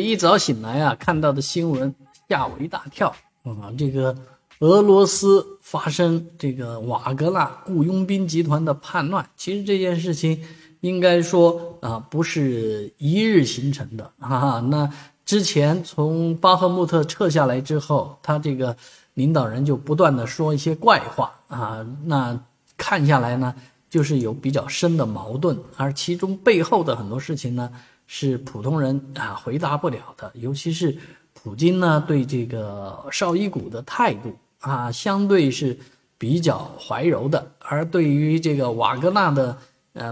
一早醒来啊，看到的新闻吓我一大跳啊！这个俄罗斯发生这个瓦格纳雇佣兵集团的叛乱，其实这件事情应该说啊，不是一日形成的啊。那之前从巴赫穆特撤下来之后，他这个领导人就不断的说一些怪话啊。那看下来呢，就是有比较深的矛盾，而其中背后的很多事情呢，是普通人啊回答不了的，尤其是普京呢对这个绍伊古的态度啊，相对是比较怀柔的，而对于这个瓦格纳的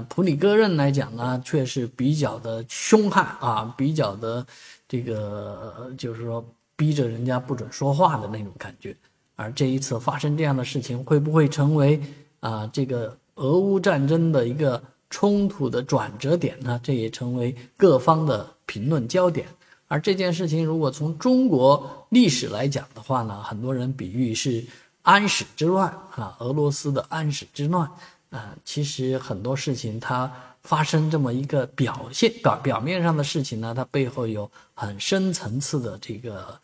普里戈任来讲呢，却是比较的凶悍啊，比较的这个就是说逼着人家不准说话的那种感觉。而这一次发生这样的事情，会不会成为啊这个俄乌战争的一个冲突的转折点呢？这也成为各方的评论焦点。而这件事情如果从中国历史来讲的话呢，很多人比喻是安史之乱啊，俄罗斯的安史之乱啊。其实很多事情它发生这么一个表面上的事情呢，它背后有很深层次的这个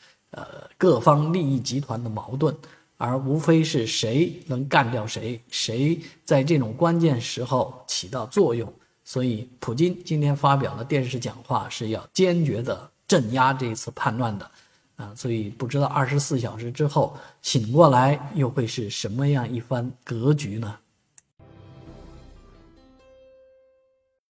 各方利益集团的矛盾，而无非是谁能干掉谁，谁在这种关键时候起到作用。所以普京今天发表了电视讲话，是要坚决的镇压这一次叛乱的啊。所以不知道24小时之后醒过来又会是什么样一番格局呢？